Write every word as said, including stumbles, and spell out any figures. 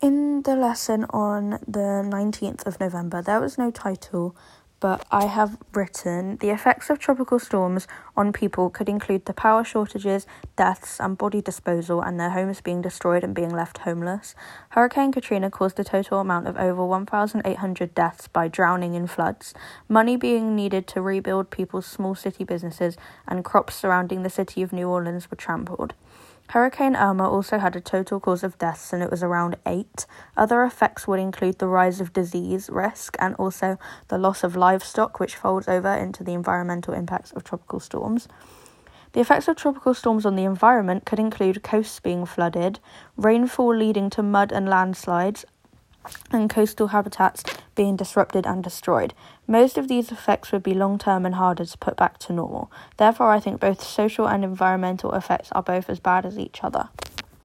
In the lesson on the nineteenth of November, there was no title, but I have written the effects of tropical storms on people could include the power shortages, deaths and body disposal, and their homes being destroyed and being left homeless. Hurricane Katrina caused a total amount of over one thousand eight hundred deaths by drowning in floods, money being needed to rebuild people's small city businesses, and crops surrounding the city of New Orleans were trampled. Hurricane Irma also had a total cause of deaths, and it was around eight. Other effects would include the rise of disease risk and also the loss of livestock, which folds over into the environmental impacts of tropical storms. The effects of tropical storms on the environment could include coasts being flooded, rainfall leading to mud and landslides, and coastal habitats being disrupted and destroyed. Most of these effects would be long-term and harder to put back to normal. Therefore, I think both social and environmental effects are both as bad as each other.